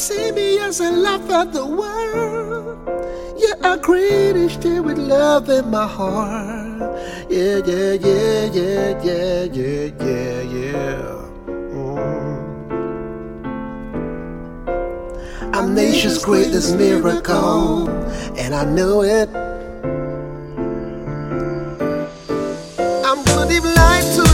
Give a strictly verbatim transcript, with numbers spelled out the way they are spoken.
see me as a life of the world. Yeah, I created still with love in my heart. Yeah, yeah, yeah, yeah, yeah, yeah, yeah, yeah. Mm. I'm nature's greatest miracle, and I know it. I would have lied to